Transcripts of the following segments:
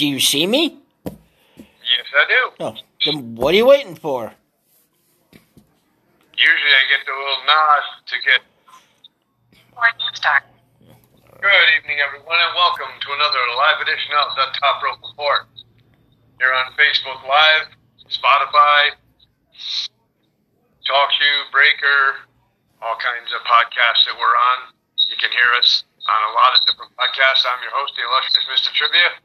Do you see me? Yes, I do. Oh, then what are you waiting for? Usually I get the little nod to get... Good evening, everyone, and welcome to another live edition of The Top Rope Report. You're on Facebook Live, Spotify, TalkShoe, Breaker, all kinds of podcasts that we're on. You can hear us on a lot of different podcasts. I'm your host, the illustrious Mr. Trivia.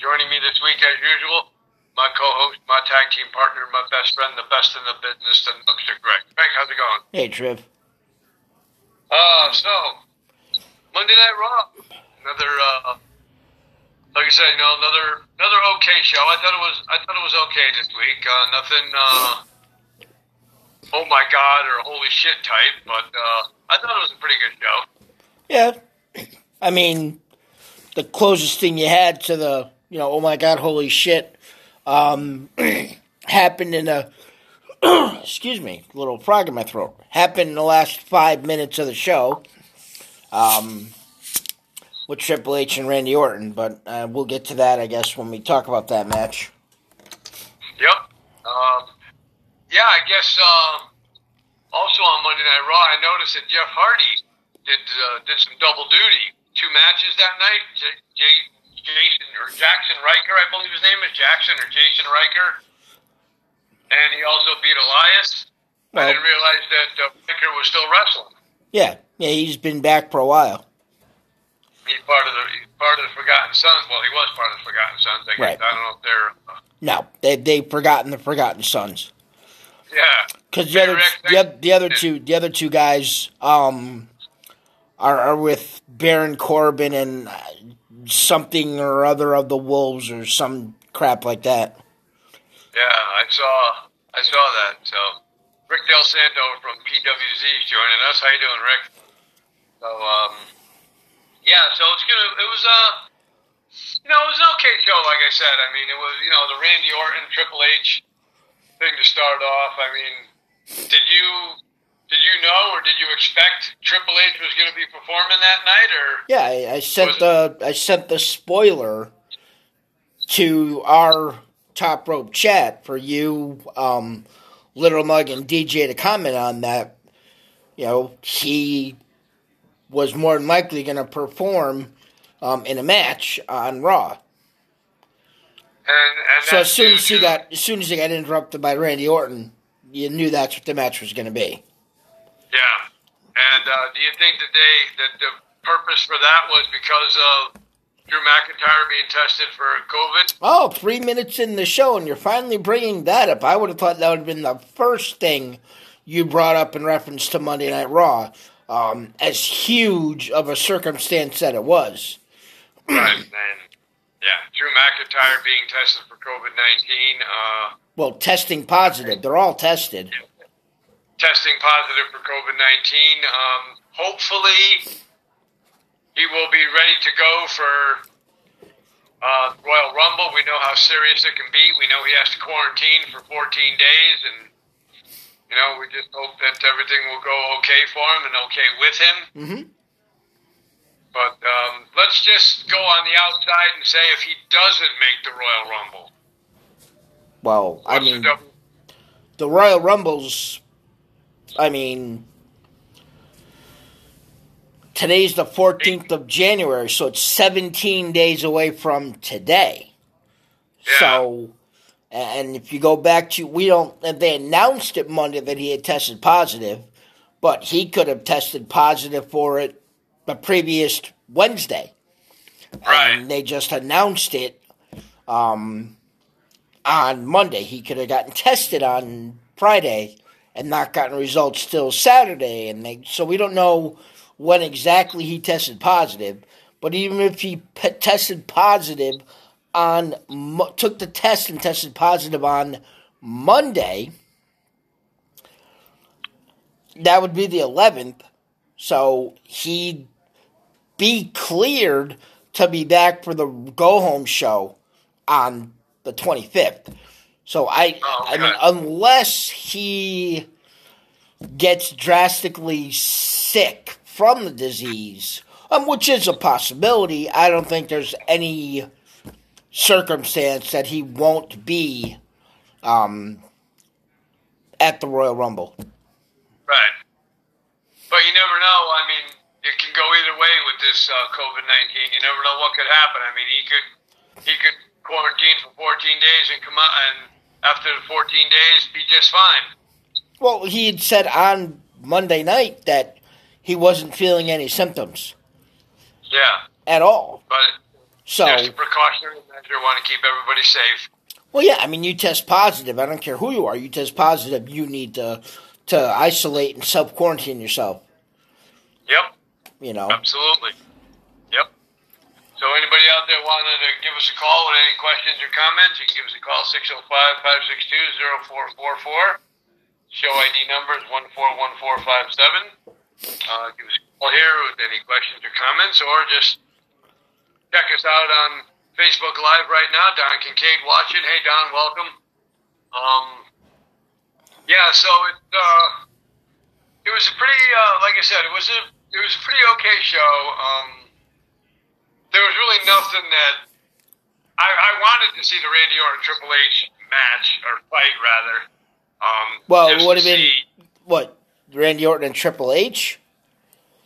Joining me this week, as usual, my co-host, my tag team partner, my best friend, the best in the business, the Mr. Greg. Greg, how's it going? Hey, Triv. So, Monday Night Raw. Another okay show. I thought it was okay this week. Nothing oh my God or holy shit type, but I thought it was a pretty good show. Yeah, I mean, the closest thing you had to the oh my God, holy shit happened in a excuse me, a little frog in my throat. Happened in the last 5 minutes of the show, with Triple H and Randy Orton, but we'll get to that, I guess, when we talk about that match. Yep. Yeah, I guess also on Monday Night Raw, I noticed that Jeff Hardy did some double duty. Two matches that night. Jaxson Ryker, I believe his name is Jaxson Ryker, and he also beat Elias. Well, I didn't realize that Ryker was still wrestling. Yeah, he's been back for a while. He's part of the Forgotten Sons. Well, he was part of the Forgotten Sons, I guess. Right. I don't know if they're. No, they've forgotten the Forgotten Sons. Yeah, because the other two guys are with Baron Corbin and something or other of the Wolves or some crap like that. Yeah, I saw that. So Rick Del Santo from PWZ is joining us. How you doing, Rick? So it was an okay show. Like I said, I mean, it was the Randy Orton Triple H thing to start off. I mean, did you know or did you expect Triple H was going to be performing that night? Or yeah, I sent the spoiler to our Top Rope chat for you, Little Mug and DJ to comment on that. He was more than likely going to perform in a match on Raw. And so as soon as he got interrupted by Randy Orton, you knew that's what the match was going to be. Yeah, and do you think that the purpose for that was because of Drew McIntyre being tested for COVID? Oh, 3 minutes in the show, and you're finally bringing that up. I would have thought that would have been the first thing you brought up in reference to Monday Night Raw, as huge of a circumstance that it was. Right, man. Yeah, Drew McIntyre being tested for COVID-19. Well, testing positive. They're all tested. Yeah. Testing positive for COVID-19. Hopefully, he will be ready to go for Royal Rumble. We know how serious it can be. We know he has to quarantine for 14 days. And, we just hope that everything will go okay for him and okay with him. Mm-hmm. But let's just go on the outside and say if he doesn't make the Royal Rumble. Well, I mean, the Royal Rumbles, today's the 14th of January, so it's 17 days away from today. Yeah. So, and if you go back to, they announced it Monday that he had tested positive, but he could have tested positive for it the previous Wednesday. Right. And they just announced it on Monday. He could have gotten tested on Friday and not gotten results till Saturday. So we don't know when exactly he tested positive. But even if he tested positive took the test and tested positive on Monday, that would be the 11th. So he'd be cleared to be back for the go-home show on the 25th. So unless he gets drastically sick from the disease, which is a possibility, I don't think there's any circumstance that he won't be at the Royal Rumble. Right. But you never know. I mean, it can go either way with this COVID-19. You never know what could happen. I mean, he could quarantine for 14 days and come out, and after the 14 days, be just fine. Well, he had said on Monday night that he wasn't feeling any symptoms. Yeah. At all. But so, just a precautionary measure. Want to keep everybody safe. Well, yeah, I mean, you test positive. I don't care who you are. You test positive, you need to isolate and self-quarantine yourself. Yep. You know. Absolutely. Yep. So anybody out there wanting to give us a call with any questions or comments, you can give us a call, 605-562-0444. Show ID number is 141457. Give us a call here with any questions or comments, or just check us out on Facebook Live right now. Don Kincaid watching. Hey, Don, welcome. Yeah, so it was a pretty, like I said, it was a pretty okay show. There was really nothing that I wanted to see the Randy Orton Triple H match or fight rather. Well, it would have been what, Randy Orton and Triple H?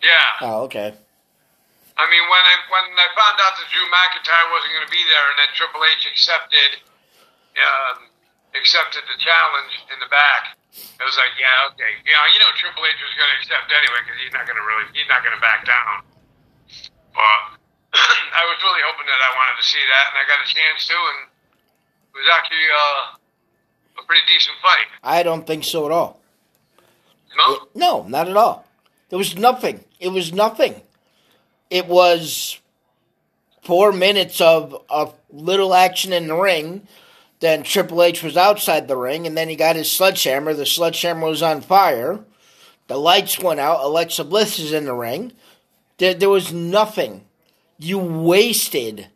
Yeah. Oh, okay. I mean, when I found out that Drew McIntyre wasn't going to be there, and then Triple H accepted the challenge in the back. It was like, yeah, okay, yeah, you know, Triple H was going to accept anyway because he's not going to back down. But I was really hoping that I wanted to see that, and I got a chance to, and it was actually a pretty decent fight. I don't think so at all. No, no, not at all. There was nothing. It was nothing. It was 4 minutes of little action in the ring. Then Triple H was outside the ring, and then he got his sledgehammer. The sledgehammer was on fire. The lights went out. Alexa Bliss is in the ring. There was nothing. You wasted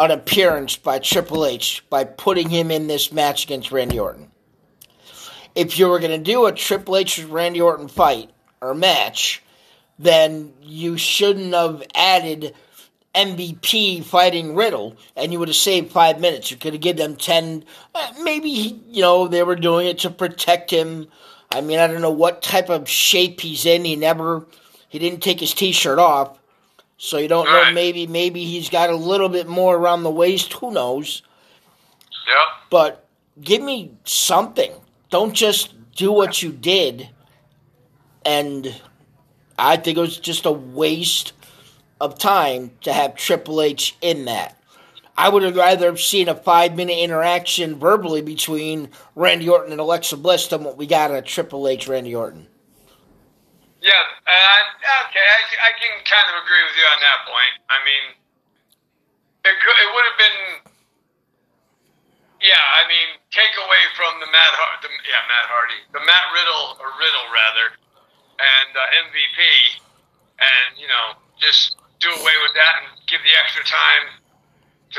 an appearance by Triple H by putting him in this match against Randy Orton. If you were going to do a Triple H-Randy Orton fight or match, then you shouldn't have added MVP fighting Riddle, and you would have saved 5 minutes. You could have given them 10. Maybe, you know, they were doing it to protect him. I mean, I don't know what type of shape he's in. He didn't take his T-shirt off, so you don't know. Maybe he's got a little bit more around the waist. Who knows? Yeah. But give me something. Don't just do what you did. And I think it was just a waste of time to have Triple H in that. I would have rather have seen a 5-minute interaction verbally between Randy Orton and Alexa Bliss than what we got at Triple H Randy Orton. Yeah, okay, I can kind of agree with you on that point. I mean, it would have been, yeah, I mean, take away from the Matt Riddle, or Riddle rather, and MVP, and, you know, just do away with that and give the extra time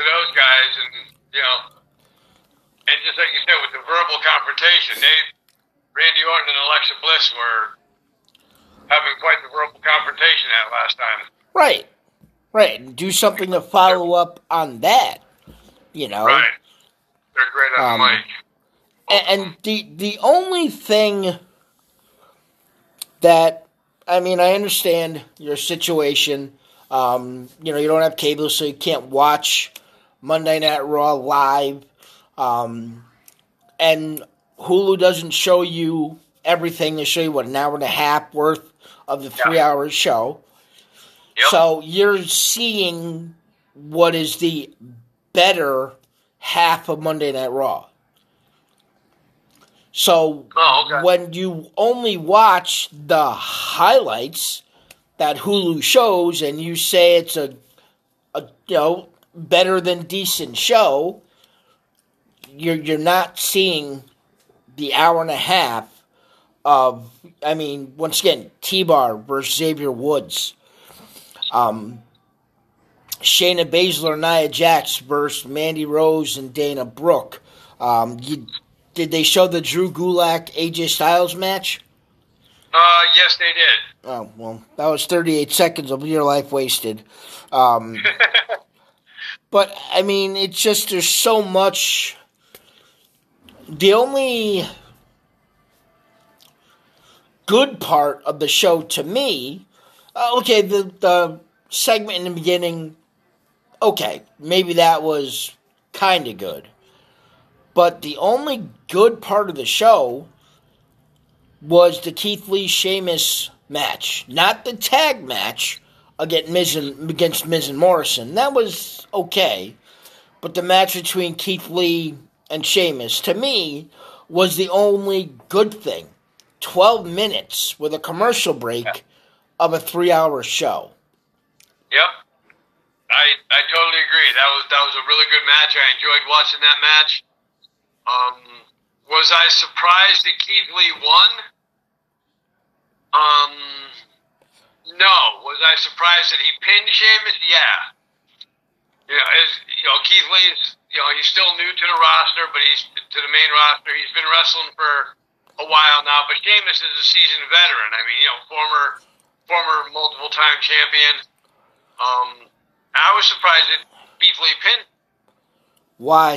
to those guys, and you know, and just like you said, with the verbal confrontation, Randy Orton and Alexa Bliss were having quite the verbal confrontation that last time. Right, right. Do something to follow up on that, you know. Right. They're great on the mic. And the only thing that. I mean, I understand your situation. You know, you don't have cable, so you can't watch Monday Night Raw live. And Hulu doesn't show you everything. They show you, what, an hour and a half worth of the 3-hour show. Yep. So you're seeing what is the better half of Monday Night Raw. So when you only watch the highlights that Hulu shows and you say it's a you know, better than decent show, you're not seeing the hour and a half of, I mean, once again, T-Bar versus Xavier Woods. Shayna Baszler and Nia Jax versus Mandy Rose and Dana Brooke. Did they show the Drew Gulak AJ Styles match? Yes, they did. Oh, well, that was 38 seconds of your life wasted. But, I mean, it's just, there's so much. The only good part of the show to me, okay, the segment in the beginning, okay, maybe that was kind of good. But the only good part of the show was the Keith Lee Sheamus match. Not the tag match against Miz and Morrison. That was okay. But the match between Keith Lee and Sheamus, to me, was the only good thing. 12 minutes with a commercial break of a 3-hour show. Yep. I totally agree. That was a really good match. I enjoyed watching that match. Was I surprised that Keith Lee won? No. Was I surprised that he pinned Sheamus? Yeah. Keith Lee is, he's still new to the roster, but he's to the main roster. He's been wrestling for a while now, but Sheamus is a seasoned veteran. I mean, former multiple-time champion. I was surprised that Keith Lee pinned. Why?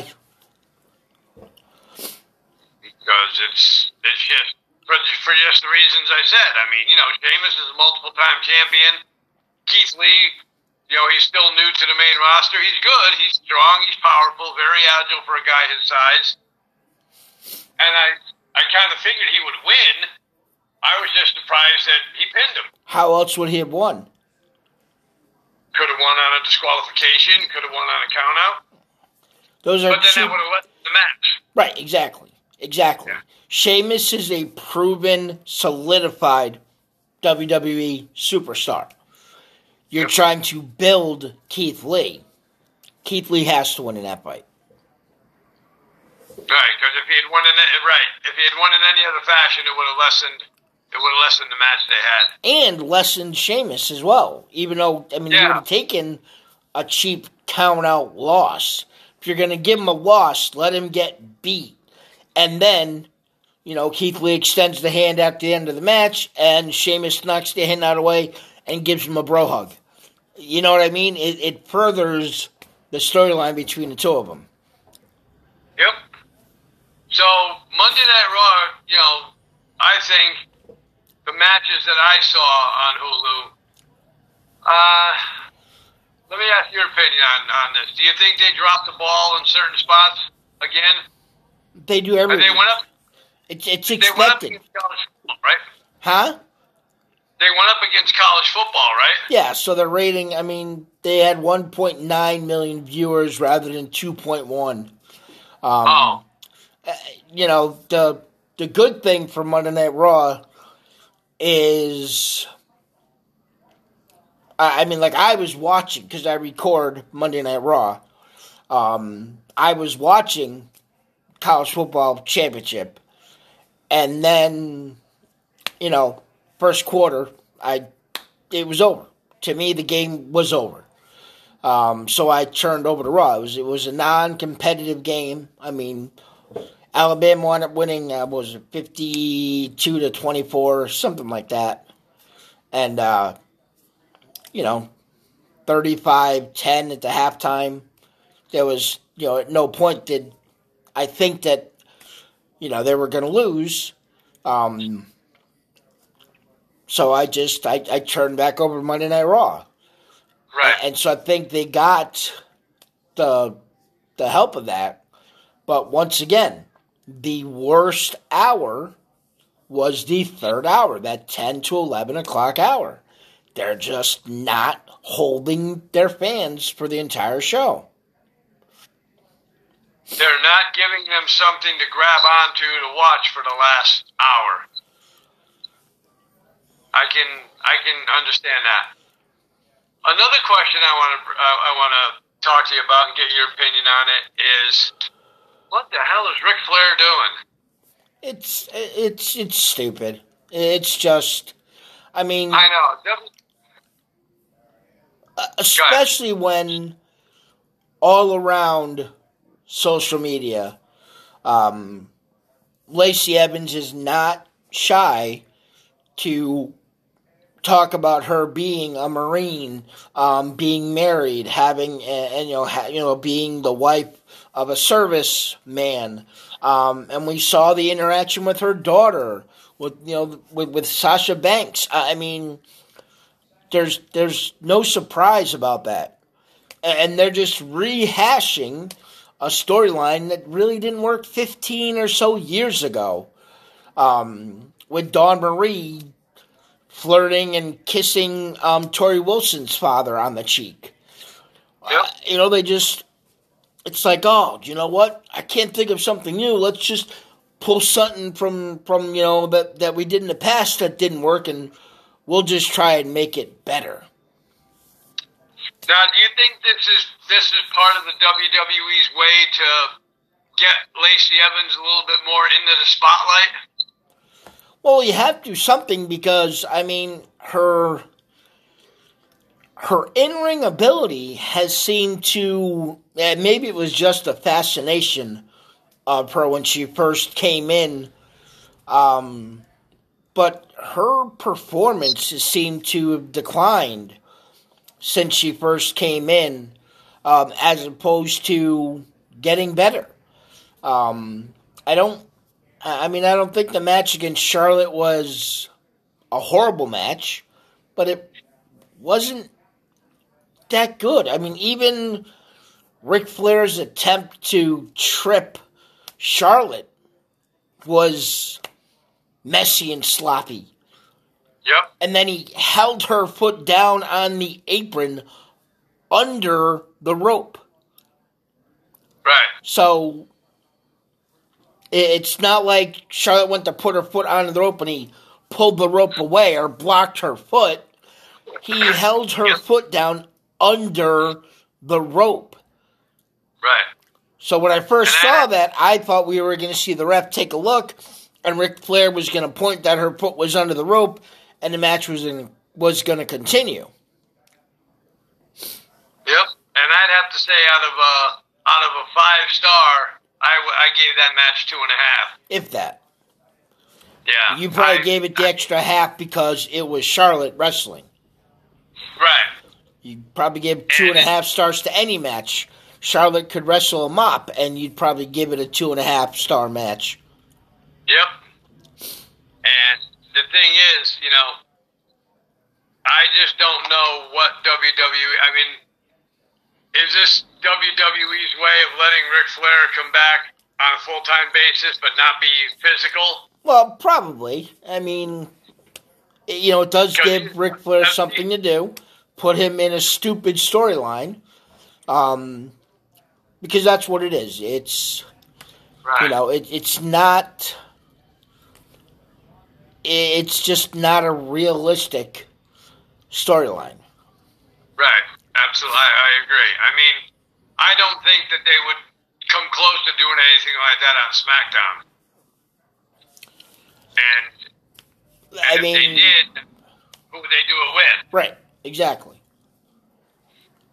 Because it's just for just the reasons I said. I mean, Sheamus is a multiple-time champion. Keith Lee, he's still new to the main roster. He's good. He's strong. He's powerful. Very agile for a guy his size. And I kind of figured he would win. I was just surprised that he pinned him. How else would he have won? Could have won on a disqualification. Could have won on a count-out. But then that would have led to the match. Right, exactly. Exactly. Yeah. Sheamus is a proven, solidified WWE superstar. You're trying to build Keith Lee. Keith Lee has to win in that fight. Right, because if he had won in any other fashion, it would have lessened the match they had, and lessened Sheamus as well. Even though he would have taken a cheap count-out loss. If you're going to give him a loss, let him get beat. And then, Keith Lee extends the hand at the end of the match, and Sheamus knocks the hand out of the way and gives him a bro hug. You know what I mean? It furthers the storyline between the two of them. Yep. So, Monday Night Raw, I think the matches that I saw on Hulu, let me ask your opinion on this. Do you think they dropped the ball in certain spots again? They do everything. They went up. It's expected. They went up against college football, right? Huh? They went up against college football, right? Yeah, so their rating, they had 1.9 million viewers rather than 2.1. The good thing for Monday Night Raw is, I was watching, because I record Monday Night Raw. I was watching college football championship, and then first quarter it was over. To me, the game was over, so I turned over to Raw. It was a non-competitive game. Alabama wound up winning 52-24, something like that, and 35-10 at the halftime. There was at no point did I think that, they were going to lose. So I turned back over to Monday Night Raw. Right. And so I think they got the help of that. But once again, the worst hour was the third hour, that 10 to 11 o'clock hour. They're just not holding their fans for the entire show. They're not giving them something to grab onto to watch for the last hour. I can understand that. Another question I want to talk to you about and get your opinion on it is, what the hell is Ric Flair doing? It's stupid. It's just, I know, especially when all around social media, Lacey Evans is not shy to talk about her being a Marine, being married, having, and being the wife of a serviceman, and we saw the interaction with her daughter, with Sasha Banks. I mean, there's no surprise about that, and they're just rehashing a storyline that really didn't work 15 or so years ago, with Dawn Marie flirting and kissing Tori Wilson's father on the cheek. Yep. They just, it's like, oh, you know what? I can't think of something new. Let's just pull something from that we did in the past that didn't work, and we'll just try and make it better. Now, do you think this is part of the WWE's way to get Lacey Evans a little bit more into the spotlight? Well, you have to do something because, I mean, her in-ring ability has seemed to, maybe it was just a fascination of her when she first came in, but her performance has seemed to have declined since she first came in, as opposed to getting better. I don't think the match against Charlotte was a horrible match, but it wasn't that good. I mean, even Ric Flair's attempt to trip Charlotte was messy and sloppy. Yep. And then he held her foot down on the apron under the rope. Right. So it's not like Charlotte went to put her foot on the rope and he pulled the rope away or blocked her foot. He held her foot down under the rope. Right. So when I first saw that, I thought we were going to see the ref take a look, and Ric Flair was going to point that her foot was under the rope, and the match was going to continue. Yep, and I'd have to say out of a 5-star, I gave that match 2.5. If that. Yeah. You probably gave it the extra half because it was Charlotte wrestling. Right. You probably gave 2.5 stars to any match. Charlotte could wrestle a mop, and you'd probably give it a 2.5-star match. Yep. And the thing is, I just don't know what WWE... I mean, is this WWE's way of letting Ric Flair come back on a full-time basis but not be physical? Well, probably. I mean, it does give Ric Flair something to do. Put him in a stupid storyline. Because that's what it is. It's, right. It's not... It's just not a realistic storyline. Right. Absolutely. I agree. I mean, I don't think that they would come close to doing anything like that on SmackDown. And if they did, who would they do it with? Right. Exactly.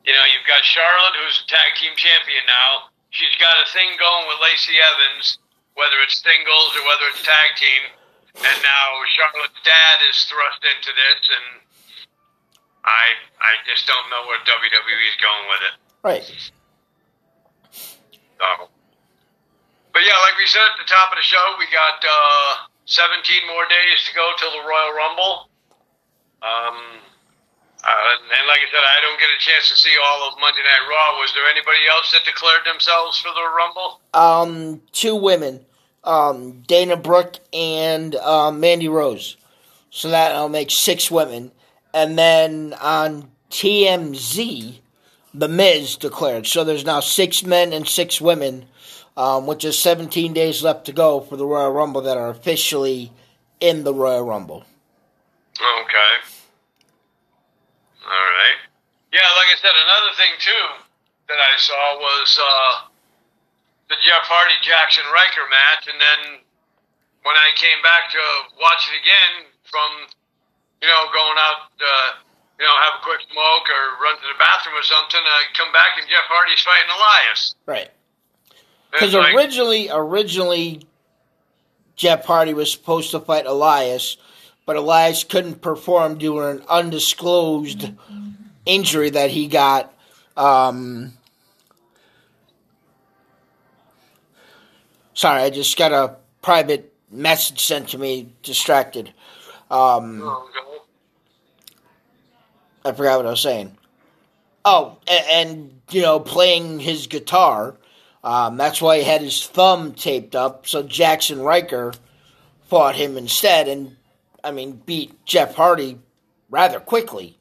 You've got Charlotte, who's a tag team champion now. She's got a thing going with Lacey Evans, whether it's singles or whether it's tag team. And now Charlotte's dad is thrust into this, and I just don't know where WWE is going with it. Right. So, but yeah, like we said at the top of the show, we got 17 more days to go till the Royal Rumble. And like I said, I don't get a chance to see all of Monday Night Raw. Was there anybody else that declared themselves for the Rumble? 2 women. Dana Brooke and Mandy Rose. So that'll make 6 women. And then on TMZ, the Miz declared. So there's now 6 men and 6 women, which is 17 days left to go for the Royal Rumble that are officially in the Royal Rumble. Okay. All right. Yeah, like I said, another thing, too, that I saw was... the Jeff Hardy Jaxson Ryker match, and then when I came back to watch it again from, going out, have a quick smoke or run to the bathroom or something, I come back and Jeff Hardy's fighting Elias. Right. Because originally Jeff Hardy was supposed to fight Elias, but Elias couldn't perform due to an undisclosed injury that he got. Sorry, I just got a private message sent to me, distracted. I forgot what I was saying. Oh, and you know, playing his guitar. That's why he had his thumb taped up. So Jaxson Ryker fought him instead, and I mean, beat Jeff Hardy rather quickly.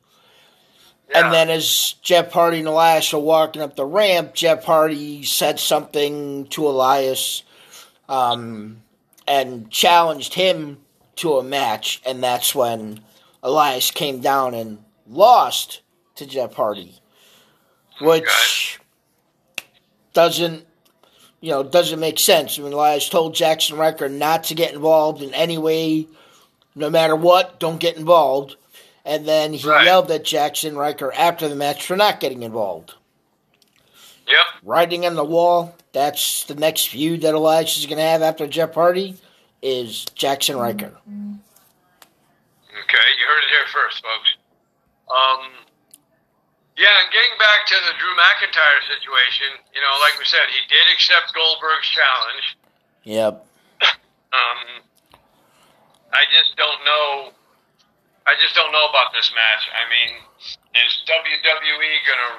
Yeah. And then as Jeff Hardy and Elias are walking up the ramp, Jeff Hardy said something to Elias and challenged him to a match. And that's when Elias came down and lost to Jeff Hardy, which doesn't make sense. I mean, Elias told Jaxson Ryker not to get involved in any way. No matter what, don't get involved. And then he yelled at Jaxson Ryker after the match for not getting involved. Yep. Writing on the wall, that's the next feud that Elias is going to have after Jeff Hardy, is Jaxson Ryker. Okay, you heard it here first, folks. And getting back to the Drew McIntyre situation, you know, like we said, he did accept Goldberg's challenge. Yep. I just don't know about this match. I mean, is WWE going to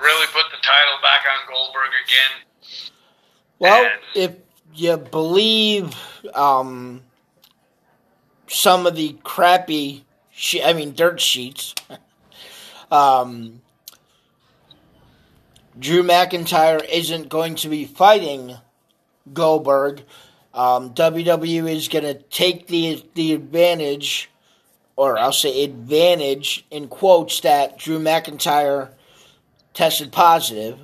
really put the title back on Goldberg again? Well, and if you believe some of the crappy, dirt sheets, Drew McIntyre isn't going to be fighting Goldberg. WWE is going to take the advantage, or I'll say advantage, in quotes, that Drew McIntyre tested positive,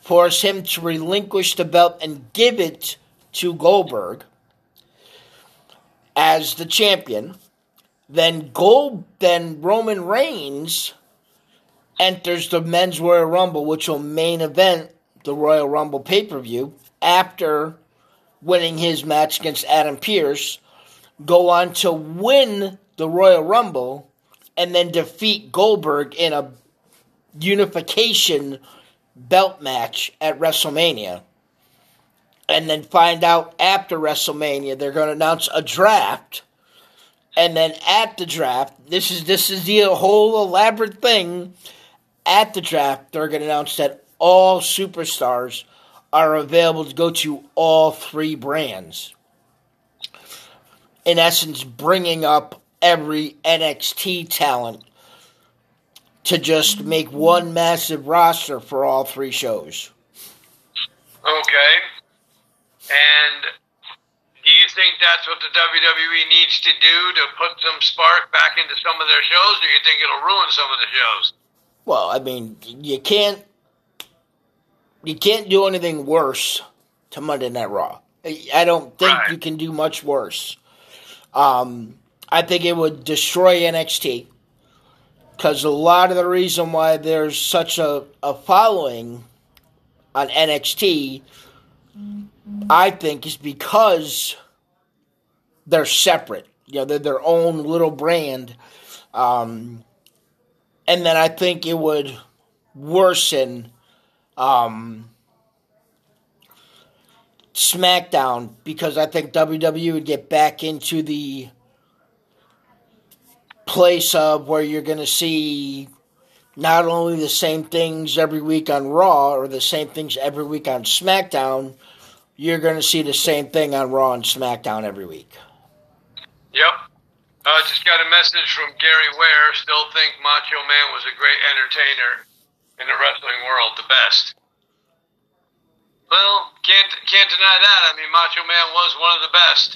force him to relinquish the belt and give it to Goldberg as the champion. Then Roman Reigns enters the Men's Royal Rumble, which will main event the Royal Rumble pay-per-view, after winning his match against Adam Pearce, go on to win the Royal Rumble, and then defeat Goldberg in a unification belt match at WrestleMania. And then find out after WrestleMania, they're going to announce a draft, and then at the draft, this is the whole elaborate thing, at the draft, they're going to announce that all superstars are available to go to all three brands. In essence, bringing up every NXT talent to just make one massive roster for all three shows. Okay. And do you think that's what the WWE needs to do to put some spark back into some of their shows, or you think it'll ruin some of the shows? Well, I mean, you can't do anything worse to Monday Night Raw. I don't think you can do much worse. I think it would destroy NXT, because a lot of the reason why there's such a following on NXT, I think, is because they're separate. You know, they're their own little brand. And then I think it would worsen SmackDown, because I think WWE would get back into the place of where you're going to see not only the same things every week on Raw or the same things every week on SmackDown, you're going to see the same thing on Raw and SmackDown every week. Yep. I just got a message from Gary Ware. Still think Macho Man was a great entertainer. In the wrestling world, the best. Well, can't deny that. I mean, Macho Man was one of the best.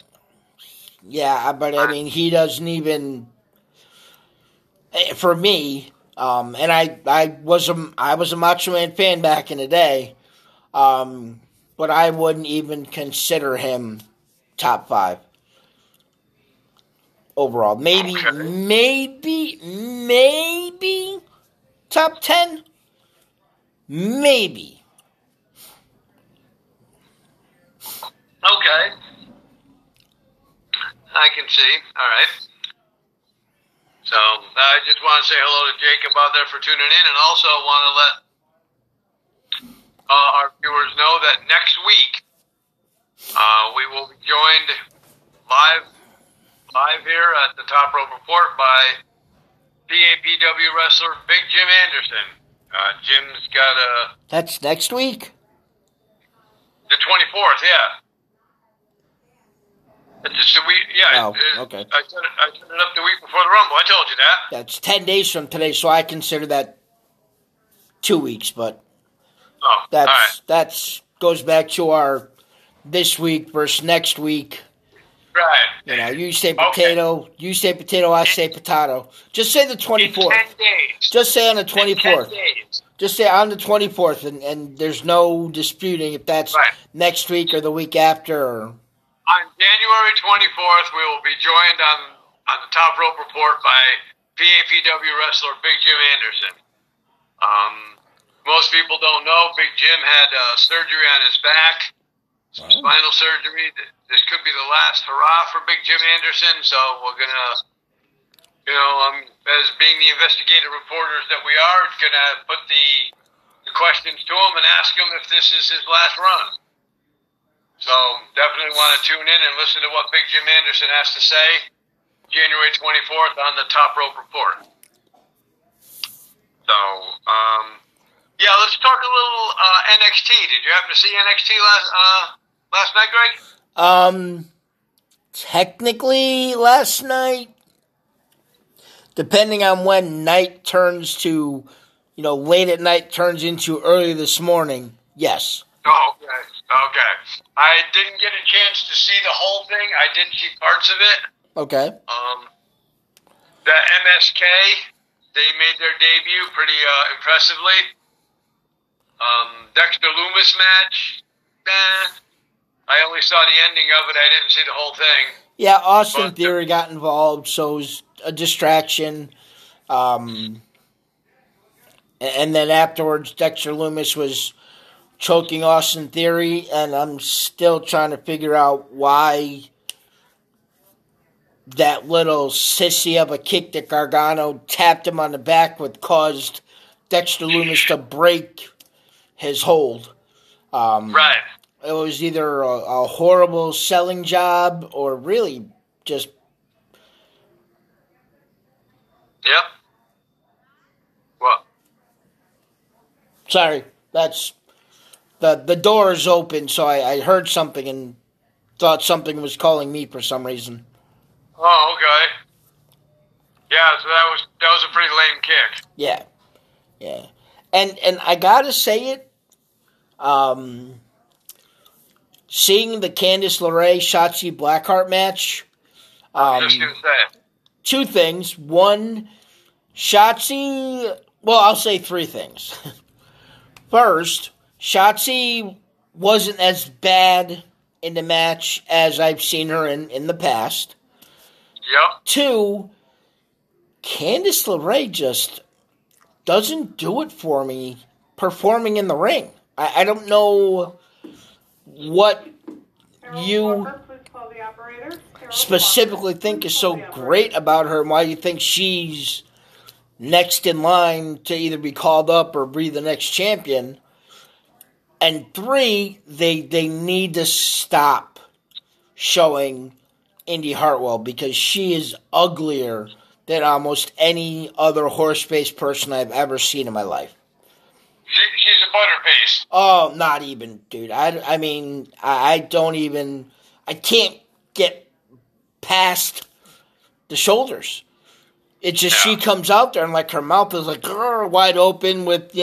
Yeah, but I mean, he doesn't even. For me, and I was a Macho Man fan back in the day, but I wouldn't even consider him top five overall. Maybe top 10. Maybe. Okay. I can see. All right. So I just want to say hello to Jacob out there for tuning in, and also want to let our viewers know that next week we will be joined live here at the Top Rope Report by PAPW wrestler Big Jim Anderson. Jim's got a... That's next week? The 24th, yeah. Okay. I set it up the week before the Rumble. I told you that. That's 10 days from today, so I consider that 2 weeks, but that goes back to our this week versus next week. Right. You know, you say potato, okay. You say potato, I say potato. Just say the 24th. 10 days. Just say on the 24th. Just say on the 24th, and there's no disputing if that's right. Next week or the week after. Or, on January 24th, we will be joined on the Top Rope Report by PAPW wrestler Big Jim Anderson. Most people don't know, Big Jim had surgery on his back, spinal surgery. This could be the last hurrah for Big Jim Anderson, so we're going to, as being the investigative reporters that we are, going to put the questions to him and ask him if this is his last run. So definitely want to tune in and listen to what Big Jim Anderson has to say January 24th on the Top Rope Report. So, let's talk a little NXT. Did you happen to see NXT last night, Greg? Technically last night, depending on when night turns to, late at night turns into early this morning, yes. Oh, okay. I didn't get a chance to see the whole thing. I did see parts of it. Okay. The MSK, they made their debut pretty impressively. Dexter Lumis match. I only saw the ending of it. I didn't see the whole thing. Yeah, Austin Theory got involved, so it was a distraction. And then afterwards, Dexter Lumis was choking Austin Theory, and I'm still trying to figure out why that little sissy of a kick that Gargano tapped him on the back with caused Dexter Lumis to break his hold. Right. It was either a horrible selling job or really just... Yep. What? Sorry, that's... The door is open, so I heard something and thought something was calling me for some reason. Oh, okay. Yeah, so that was a pretty lame kick. Yeah. And I gotta say it, seeing the Candice LeRae Shotzi Blackheart match. I was just gonna say it. Two things. One, I'll say three things. First, Shotzi wasn't as bad in the match as I've seen her in the past. Yep. Two, Candice LeRae just doesn't do it for me performing in the ring. I don't know what you specifically think is so great about her and why you think she's next in line to either be called up or be the next champion. And three, they need to stop showing Indy Hartwell because she is uglier than almost any other horse-faced person I've ever seen in my life. She's a butterface. Oh, not even, dude. I mean, I don't even... I can't get past the shoulders. It's just she comes out there and, like, her mouth is, like, wide open with,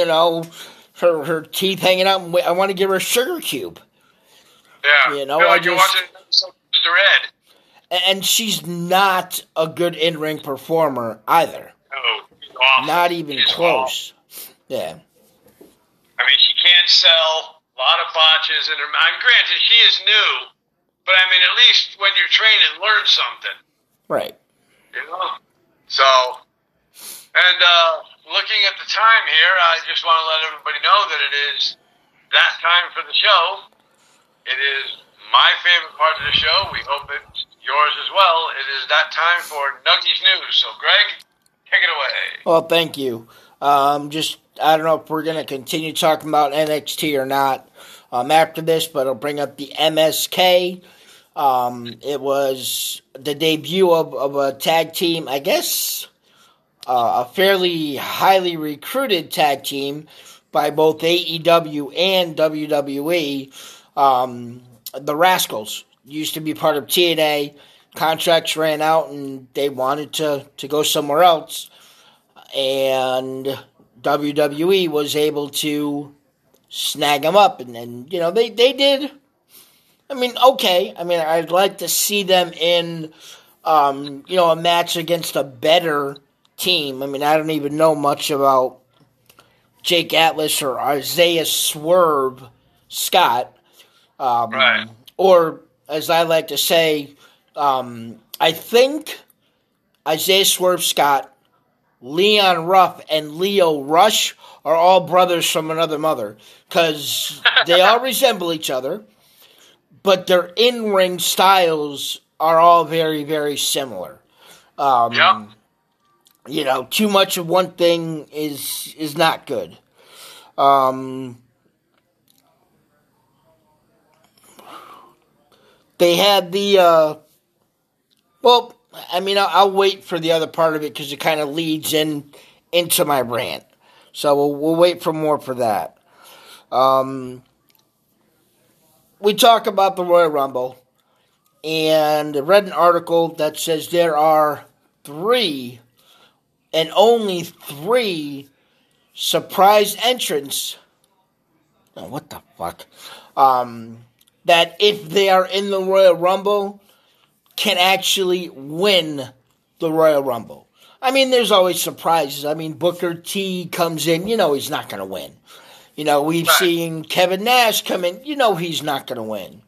her teeth hanging out, and I want to give her a sugar cube. Yeah. You're watching Mr. Ed. And she's not a good in-ring performer either. No, she's awful. Not even close. Awful. Yeah. I mean, she can't sell, a lot of botches in her mouth. I mean, granted, she is new, but I mean, at least when you're training, learn something. Right. So, and, looking at the time here, I just want to let everybody know that it is that time for the show. It is my favorite part of the show. We hope that yours as well. It is that time for Nuggies News. So, Greg, take it away. Well, thank you. I don't know if we're going to continue talking about NXT or not after this, but I'll bring up the MSK. It was the debut of a tag team, I guess, a fairly highly recruited tag team by both AEW and WWE. The Rascals used to be part of TNA. Contracts ran out, and they wanted to go somewhere else. And WWE was able to snag them up. And you know, they did... I mean, okay. I mean, I'd like to see them in, a match against a better team. I mean, I don't even know much about Jake Atlas or Isaiah Swerve Scott. Right. Or, as I like to say, I think Isaiah Swerve Scott, Leon Ruff, and Leo Rush are all brothers from another mother. Because they all resemble each other. But their in-ring styles are all very, very similar. Yeah. You know, too much of one thing is not good. They had the... I'll wait for the other part of it because it kind of leads into my rant. So we'll wait for more for that. We talk about the Royal Rumble, and I read an article that says there are three, and only three, surprise entrants. Oh, what the fuck? That if they are in the Royal Rumble, can actually win the Royal Rumble. I mean, there's always surprises. I mean, Booker T comes in, you know he's not going to win. You know, we've seen Kevin Nash come in. You know he's not going to win.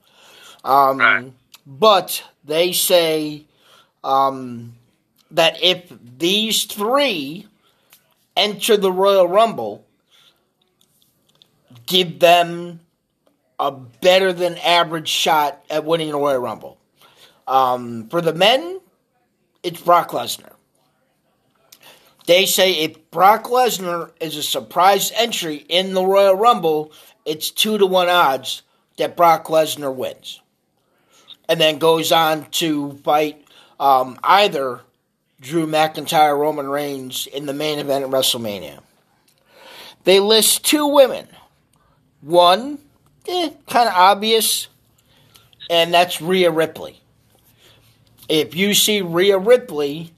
But they say that if these three enter the Royal Rumble, give them a better than average shot at winning the Royal Rumble. For the men, it's Brock Lesnar. They say if Brock Lesnar is a surprise entry in the Royal Rumble, it's 2-1 odds that Brock Lesnar wins. And then goes on to fight either Drew McIntyre or Roman Reigns in the main event at WrestleMania. They list two women. One, kind of obvious, and that's Rhea Ripley. If you see Rhea Ripley...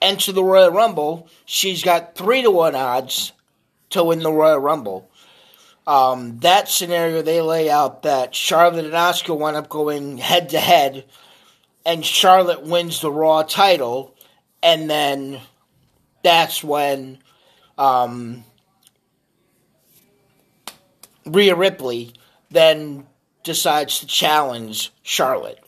enter the Royal Rumble, she's got 3-1 odds to win the Royal Rumble. That scenario, they lay out that Charlotte and Asuka wind up going head-to-head, and Charlotte wins the Raw title, and then that's when Rhea Ripley then decides to challenge Charlotte.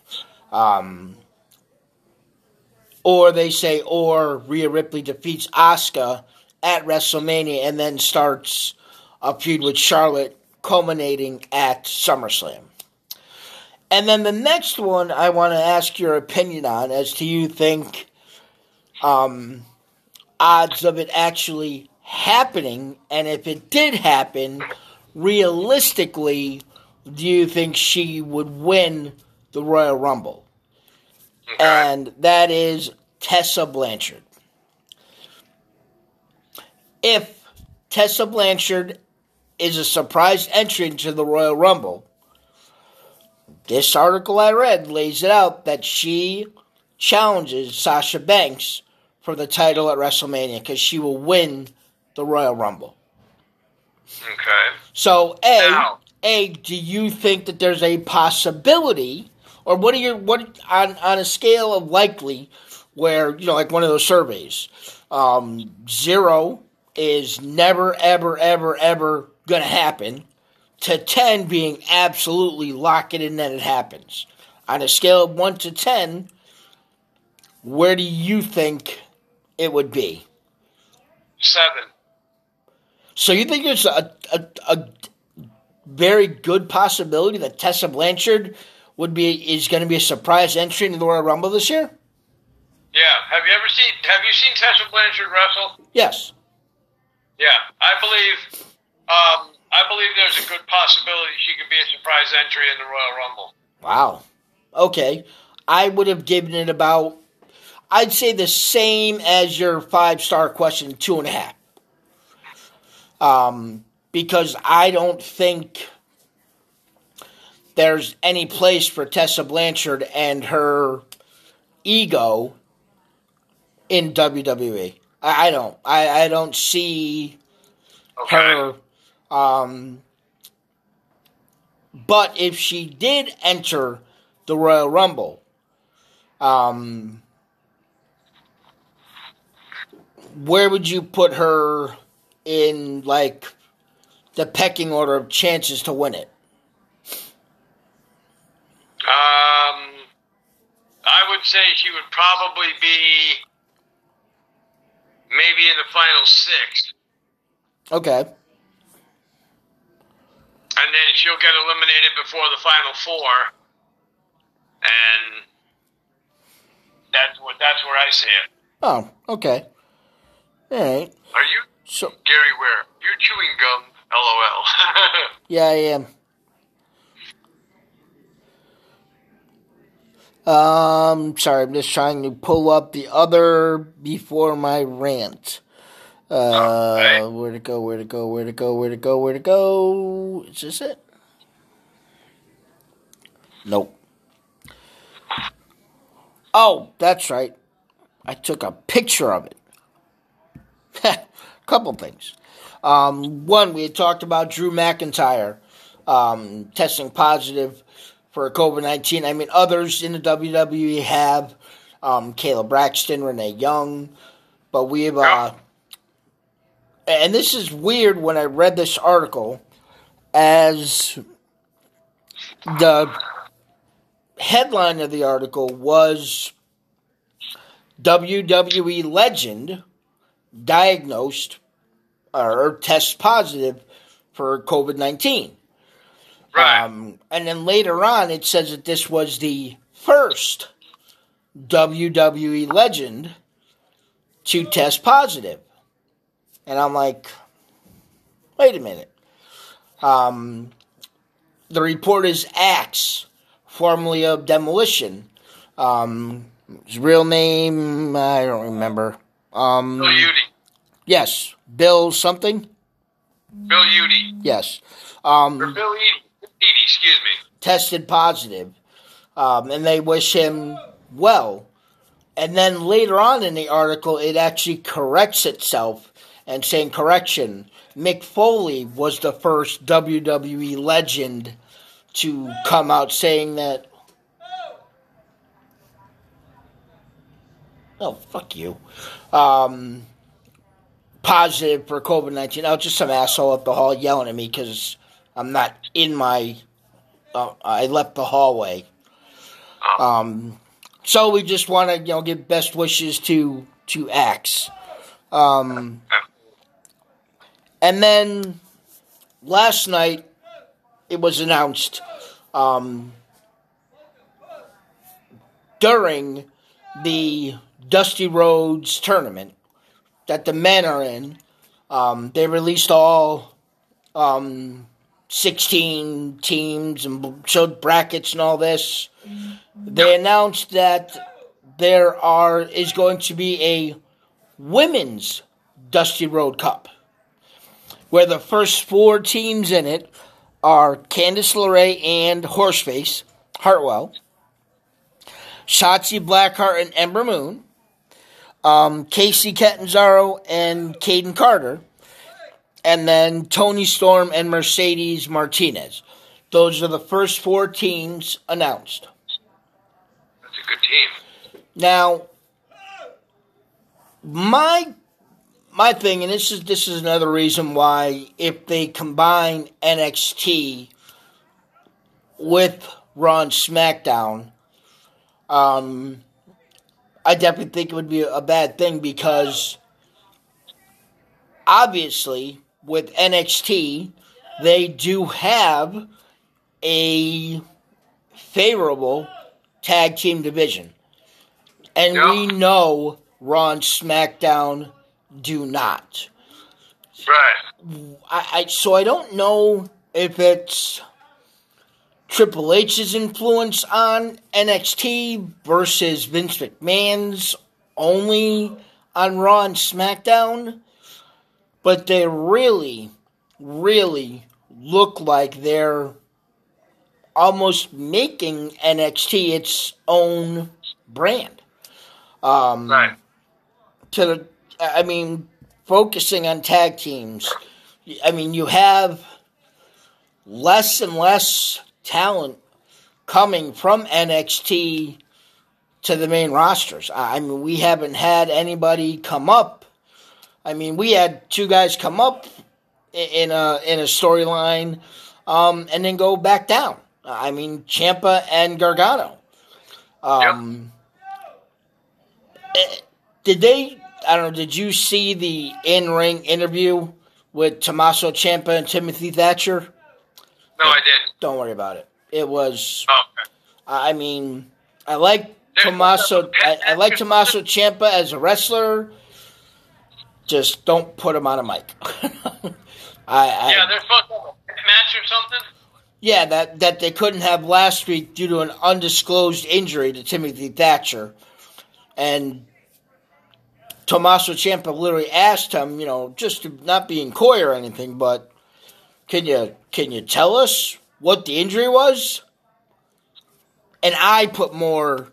Or Rhea Ripley defeats Asuka at WrestleMania and then starts a feud with Charlotte, culminating at SummerSlam. And then the next one I want to ask your opinion on as to you think odds of it actually happening, and if it did happen, realistically, do you think she would win the Royal Rumble? And that is Tessa Blanchard. If Tessa Blanchard is a surprise entry into the Royal Rumble, this article I read lays it out that she challenges Sasha Banks for the title at WrestleMania because she will win the Royal Rumble. Okay. So, do you think that there's a possibility... Or what are your on a scale of likely, where like one of those surveys, 0 is never ever gonna happen, to 10 being absolutely lock it in that it happens. On a scale of 1 to 10, where do you think it would be? 7. So you think it's a very good possibility that Tessa Blanchard is going to be a surprise entry into the Royal Rumble this year? Yeah. Have you seen Tessa Blanchard wrestle? Yes. Yeah, I believe there's a good possibility she could be a surprise entry in the Royal Rumble. Wow. Okay. I would have given it about, I'd say the same as your 5-star question, 2.5. Because I don't think there's any place for Tessa Blanchard and her ego in WWE. I don't. I don't see her. But if she did enter the Royal Rumble, where would you put her in, like, the pecking order of chances to win it? I would say she would probably be maybe in the final 6. Okay. And then she'll get eliminated before the final 4. And that's where I see it. Oh, okay. All right. Are you... So, Gary Ware, you're chewing gum, LOL. Yeah, I am. Sorry, I'm just trying to pull up the other before my rant. Right. Where to go? Is this it? Nope. Oh, that's right. I took a picture of it. Couple things. One, we had talked about Drew McIntyre testing positive for COVID-19. I mean, others in the WWE have Kayla Braxton, Renee Young, but we have. And this is weird when I read this article, as the headline of the article was WWE legend diagnosed or test positive for COVID-19. Right. And then later on, it says that this was the first WWE legend to test positive. And I'm like, wait a minute. The report is Axe, formerly of Demolition. His real name, I don't remember. Bill Udy. Yes. Bill something? Bill Udy. Yes. Or Bill Eady, excuse me. Tested positive. And they wish him well. And then later on in the article, it actually corrects itself and saying, correction, Mick Foley was the first WWE legend to come out saying that. Oh, fuck you. Positive for COVID-19. Oh, just some asshole up the hall yelling at me because I'm not in my... I left the hallway. So we just want to, give best wishes to Axe. And then last night it was announced during the Dusty Rhodes tournament that the men are in. They released all 16 teams and showed brackets and all this. They announced that there is going to be a women's Dusty Road Cup, where the first 4 teams in it are Candice LeRae and Horseface Hartwell, Shotzi Blackheart and Ember Moon, Casey Catanzaro and Kaden Carter, and then Toni Storm and Mercedes Martinez. Those are the first 4 teams announced. That's a good team. Now, my thing, and this is another reason why if they combine NXT with Raw and SmackDown, I definitely think it would be a bad thing because obviously with NXT, they do have a favorable tag team division. And we know Raw and SmackDown do not. Right. So I don't know if it's Triple H's influence on NXT versus Vince McMahon's only on Raw and SmackDown, but they really, really look like they're almost making NXT its own brand. Right. Focusing on tag teams. I mean, you have less and less talent coming from NXT to the main rosters. I mean, we haven't had anybody come up. I mean, we had two guys come up in a storyline, and then go back down. I mean, Ciampa and Gargano. Did you see the in-ring interview with Tommaso Ciampa and Timothy Thatcher? No, I didn't. Don't worry about it. It was... Oh, okay. I mean, I like Tommaso... I like Tommaso Ciampa as a wrestler. Just don't put him on a mic. They're supposed to have a match or something? Yeah, that they couldn't have last week due to an undisclosed injury to Timothy Thatcher. And Tommaso Ciampa literally asked him, just to not being coy or anything, but can you tell us what the injury was? And I put more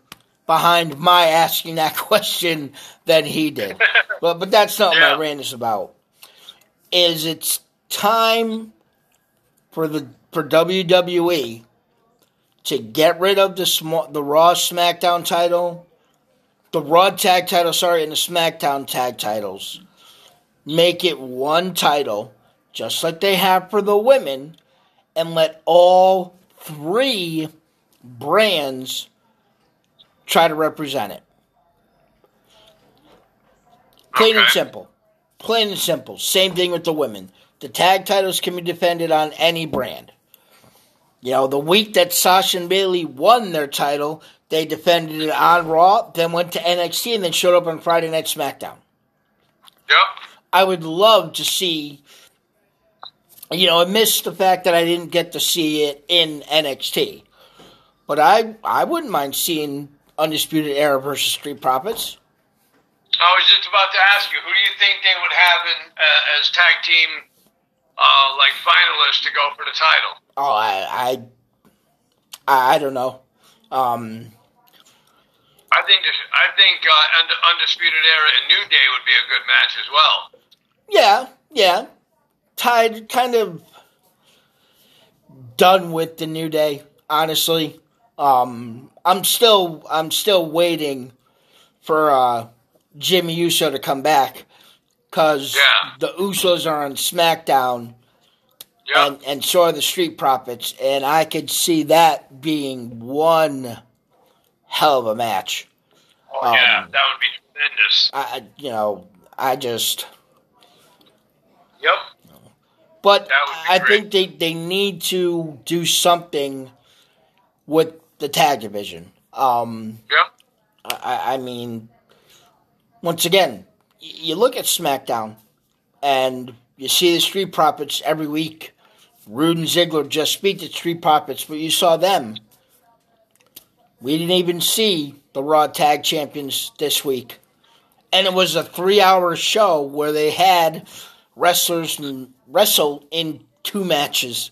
behind my asking that question than he did. but that's not what my rant is about. Is it's time for WWE to get rid of the Raw SmackDown title. The Raw tag title, and the SmackDown tag titles. Make it one title, just like they have for the women, and let all three brands try to represent it. Plain and simple. Same thing with the women. The tag titles can be defended on any brand. The week that Sasha and Bayley won their title, they defended it on Raw, then went to NXT, and then showed up on Friday Night SmackDown. Yep. I would love to see... I missed the fact that I didn't get to see it in NXT. But I wouldn't mind seeing Undisputed Era versus Street Profits. I was just about to ask you, who do you think they would have as tag team finalists to go for the title? Oh, I don't know. I think Undisputed Era and New Day would be a good match as well. Yeah. Tied, kind of done with the New Day, honestly. I'm still waiting for Jimmy Uso to come back because the Usos are on SmackDown. Yep. And so are the Street Profits, and I could see that being one hell of a match. Oh, yeah, that would be tremendous. Yep. But I think they need to do something with the tag division. Yep. Once again, you look at SmackDown, and you see the Street Profits every week. Rude and Ziggler just beat the Street Profits, but you saw them. We didn't even see the Raw Tag Champions this week. And it was a 3-hour show where they had wrestlers wrestle in two matches.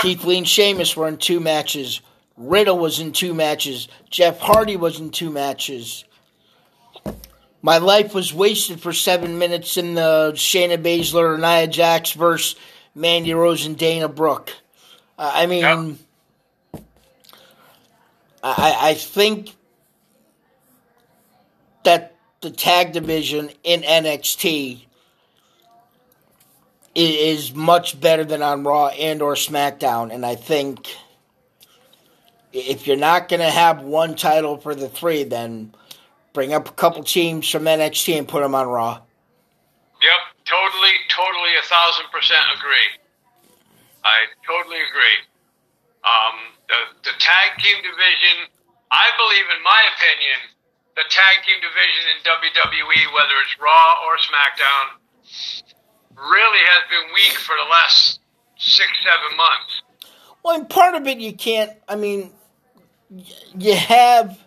Keith Lee and Sheamus were in two matches. Riddle was in two matches. Jeff Hardy was in two matches. My life was wasted for 7 minutes in the Shayna Baszler and Nia Jax versus Mandy Rose and Dana Brooke. I think that the tag division in NXT is much better than on Raw and or SmackDown. And I think if you're not going to have one title for the three, then bring up a couple teams from NXT and put them on Raw. Yep, totally totally 1,000% agree. I totally agree. The tag team division, I believe, in my opinion, the tag team division in WWE, whether it's Raw or SmackDown, really has been weak for the last 6-7 months. Well, and part of it you can't, I mean, you have,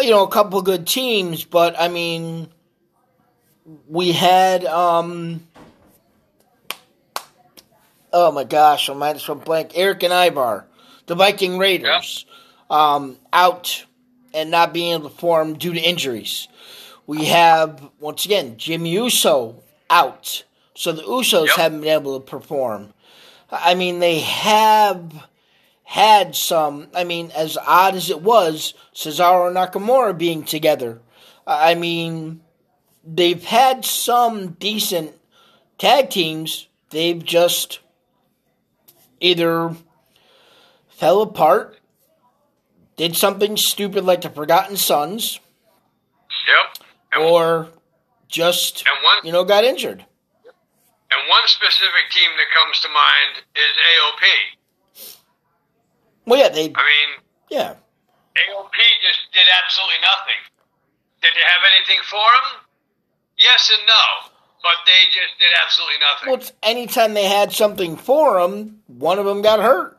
you know, a couple good teams, but, I mean, we had, oh my gosh, I might as well blank. Eric and Ivar, the Viking Raiders, yeah. Out and not being able to perform due to injuries. We have, once again, Jimmy Uso out. So the Usos haven't been able to perform. I mean, they have had some, I mean, as odd as it was, Cesaro and Nakamura being together. I mean, they've had some decent tag teams. They've just either fell apart, did something stupid like the Forgotten Sons, or just, you know, got injured. And one specific team that comes to mind is AOP. Well, yeah, they... I mean... Yeah. AOP just did absolutely nothing. Did they have anything for them? Yes and no. But they just did absolutely nothing. Well, it's anytime they had something for them, one of them got hurt.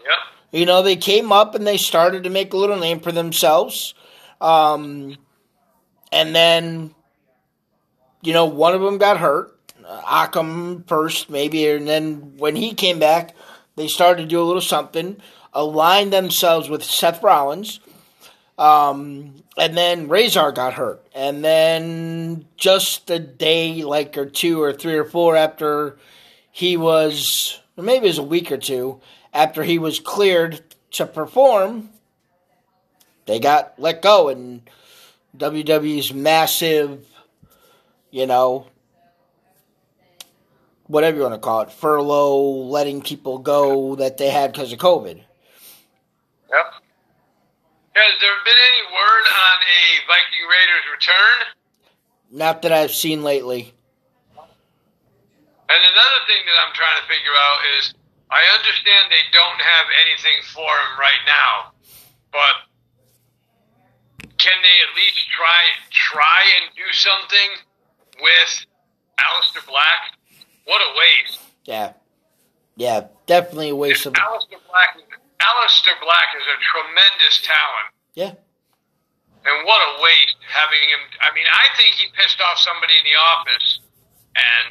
Yep. You know, they came up and they started to make a little name for themselves. And then, you know, one of them got hurt. Akam first, maybe, and then when he came back, they started to do a little something, align themselves with Seth Rollins, and then Razor got hurt, and then just a day, like, or two or three or four after he was, or maybe it was a week or two, after he was cleared to perform, they got let go, and WWE's massive, you know, whatever you want to call it, furlough, letting people go that they had because of COVID. Yep. Has there been any word on a Viking Raiders return? Not that I've seen lately. And another thing that I'm trying to figure out is, I understand they don't have anything for him right now, but can they at least try and do something with Aleister Black? What a waste. Yeah. Yeah, definitely a waste of... Aleister Black is a tremendous talent. Yeah. And what a waste having him... I mean, I think he pissed off somebody in the office. And,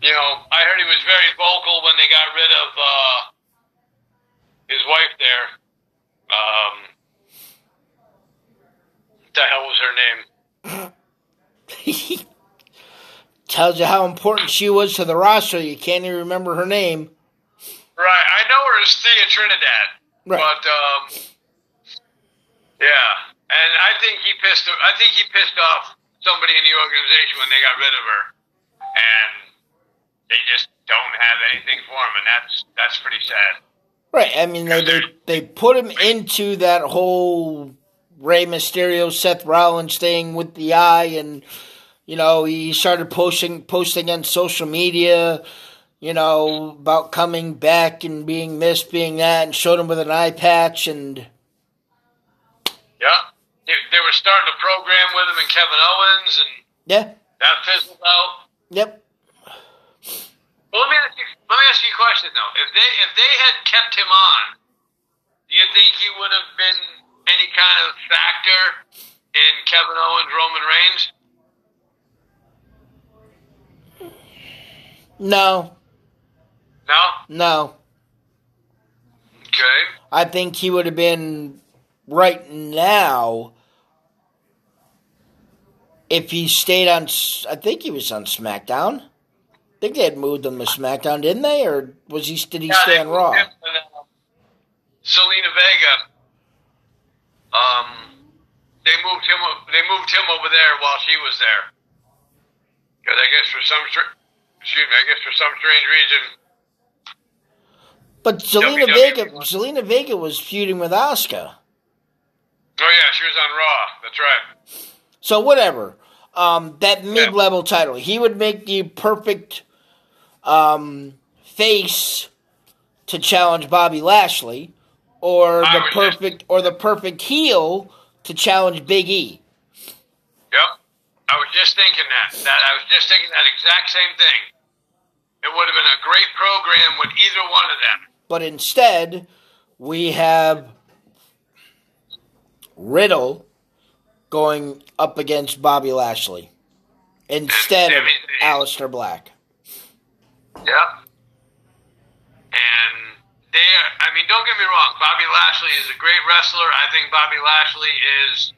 you know, I heard he was very vocal when they got rid of his wife there. What the hell was her name? Tells you how important she was to the roster. You can't even remember her name. Right. I know her as Thea Trinidad. Right. But, yeah. And I think he pissed off somebody in the organization when they got rid of her. And they just don't have anything for him. And that's pretty sad. Right. I mean, they put him into that whole Rey Mysterio, Seth Rollins thing with the eye and... You know, he started posting on social media, you know, about coming back and being this, being that, and showed him with an eye patch. And yeah, they were starting a program with him and Kevin Owens, and that fizzled out. Yep. Well, let me ask you a question though. If they had kept him on, do you think he would have been any kind of factor in Kevin Owens, Roman Reigns? No. No? No. Okay. I think he would have been, right now, if he stayed on, I think he was on SmackDown. I think they had moved him to SmackDown, didn't they? Or was he? Did he stay on Raw? Zelina Vega. They moved him over there while she was there. Because I guess for some... Excuse me, I guess for some strange reason. But Zelina Vega was feuding with Asuka. Oh, yeah, she was on Raw. That's right. So, whatever. that mid-level title. He would make the perfect face to challenge Bobby Lashley, or the perfect heel to challenge Big E. Yep, I was just thinking that exact same thing. It would have been a great program with either one of them. But instead, we have Riddle going up against Bobby Lashley instead of Aleister Black. Yep. And don't get me wrong, Bobby Lashley is a great wrestler. I think Bobby Lashley is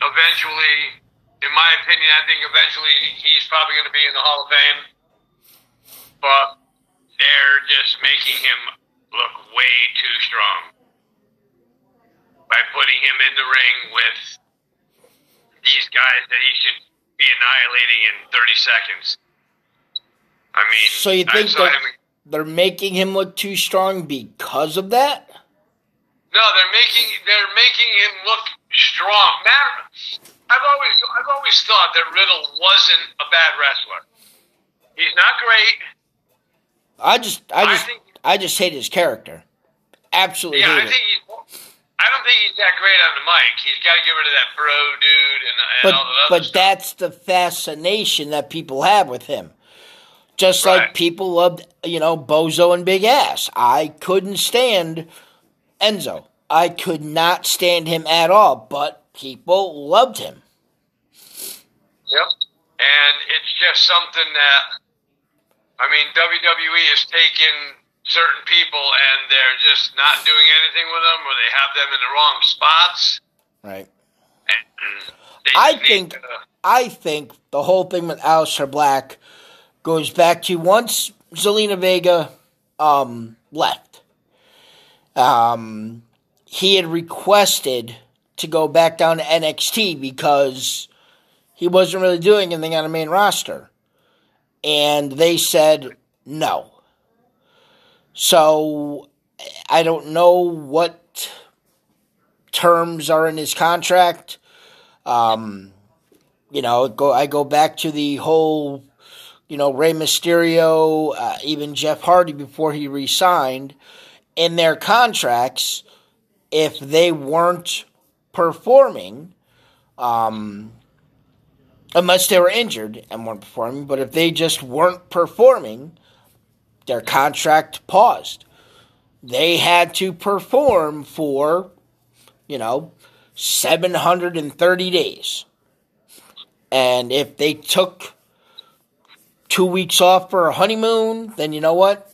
eventually, in my opinion, I think eventually he's probably going to be in the Hall of Fame. But they're just making him look way too strong by putting him in the ring with these guys that he should be annihilating in 30 seconds. I mean, so you think they're making him look too strong because of that? No, they're making him look strong. I've always thought that Riddle wasn't a bad wrestler. He's not great. I just hate his character. Absolutely. Yeah, hate I don't think he's that great on the mic. He's got to get rid of that bro dude and all that. But that's the fascination that people have with him. Just like people loved, Bozo and Big Ass. I couldn't stand Enzo. I could not stand him at all, but people loved him. Yep. And it's just something that, WWE has taken certain people and they're just not doing anything with them, or they have them in the wrong spots. Right. And I think the whole thing with Aleister Black goes back to once Zelina Vega left. He had requested to go back down to NXT because he wasn't really doing anything on the main roster. And they said no. So I don't know what terms are in his contract. I go back to the whole... Rey Mysterio, even Jeff Hardy before he re-signed, in their contracts, if they weren't performing, unless they were injured and weren't performing, but if they just weren't performing, their contract paused. They had to perform for, 730 days. And if they took 2 weeks off for a honeymoon, then you know what?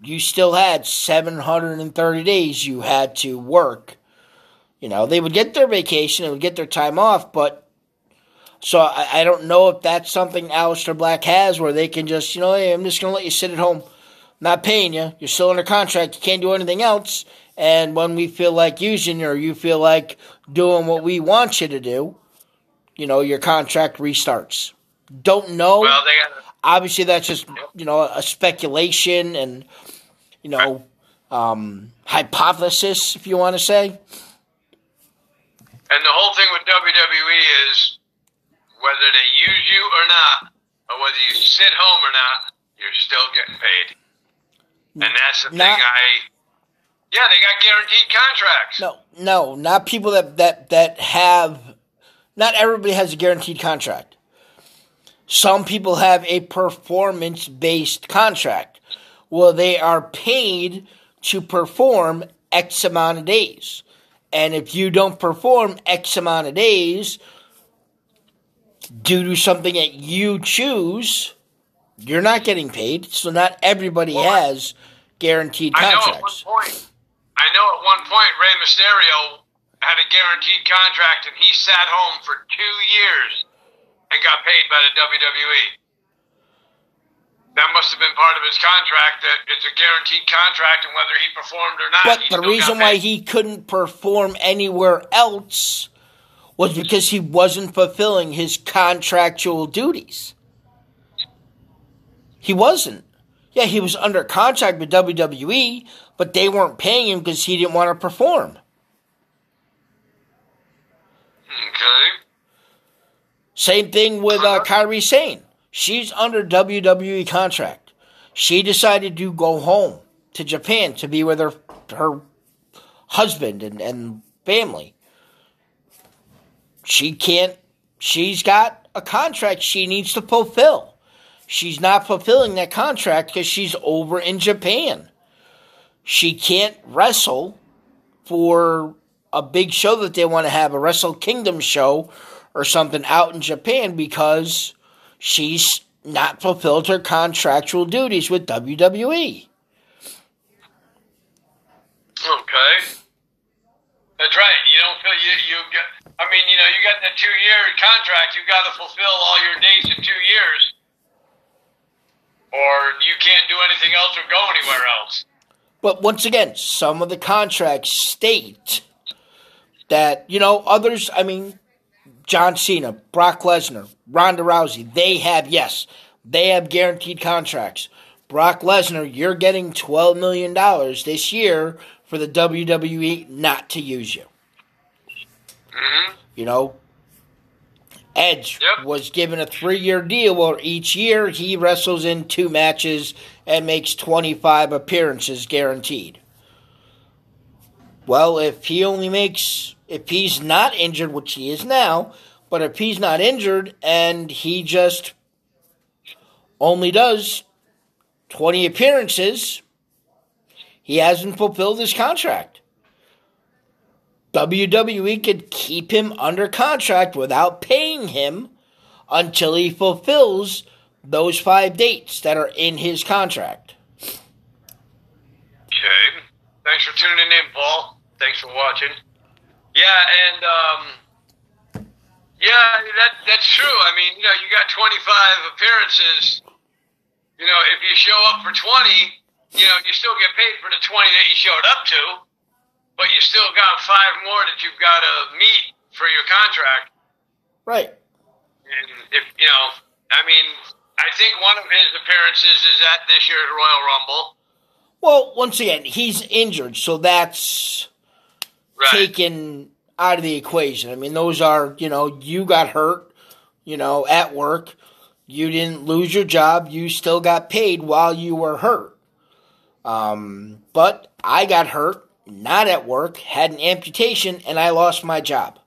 You still had 730 days you had to work. They would get their vacation, they would get their time off, but so I don't know if that's something Aleister Black has where they can just, hey, I'm just going to let you sit at home. I'm not paying you. You're still under contract. You can't do anything else. And when we feel like using you or you feel like doing what we want you to do, your contract restarts. Don't know. Well, they got obviously, that's just, a speculation and, hypothesis, if you want to say. And the whole thing with WWE is whether they use you or not, or whether you sit home or not, you're still getting paid. And that's the thing yeah, they got guaranteed contracts. No, not people that have, not everybody has a guaranteed contract. Some people have a performance-based contract. Well, they are paid to perform X amount of days. And if you don't perform X amount of days due to something that you choose, you're not getting paid. So not everybody has guaranteed contracts. I know at one point Rey Mysterio had a guaranteed contract and he sat home for 2 years. And got paid by the WWE. That must have been part of his contract. That it's a guaranteed contract, and whether he performed or not. But the reason why he couldn't perform anywhere else was because he wasn't fulfilling his contractual duties. He wasn't. Yeah, he was under contract with WWE, but they weren't paying him because he didn't want to perform. Okay. Same thing with Kairi Sane. She's under WWE contract. She decided to go home to Japan to be with her husband and family. She can't. She's got a contract she needs to fulfill. She's not fulfilling that contract because she's over in Japan. She can't wrestle for a big show that they want to have, a Wrestle Kingdom show or something out in Japan, because she's not fulfilled her contractual duties with WWE. Okay. That's right. You don't feel you got that 2-year contract. You got to fulfill all your days in 2 years, or you can't do anything else or go anywhere else. But once again, some of the contracts state that, others, John Cena, Brock Lesnar, Ronda Rousey, they have guaranteed contracts. Brock Lesnar, you're getting $12 million this year for the WWE not to use you. Mm-hmm. Edge was given a 3-year deal where each year he wrestles in 2 matches and makes 25 appearances guaranteed. Well, if he's not injured, which he is now, but if he's not injured and he just only does 20 appearances, he hasn't fulfilled his contract. WWE could keep him under contract without paying him until he fulfills those 5 dates that are in his contract. Okay. Thanks for tuning in, Paul. Thanks for watching. Yeah, and, that's true. You got 25 appearances. If you show up for 20, you still get paid for the 20 that you showed up to. But you still got 5 more that you've got to meet for your contract. Right. And I think one of his appearances is at this year's Royal Rumble. Well, once again, he's injured, so that's taken out of the equation. Those are, you got hurt, at work. You didn't lose your job. You still got paid while you were hurt. But I got hurt. Not at work, had an amputation, and I lost my job.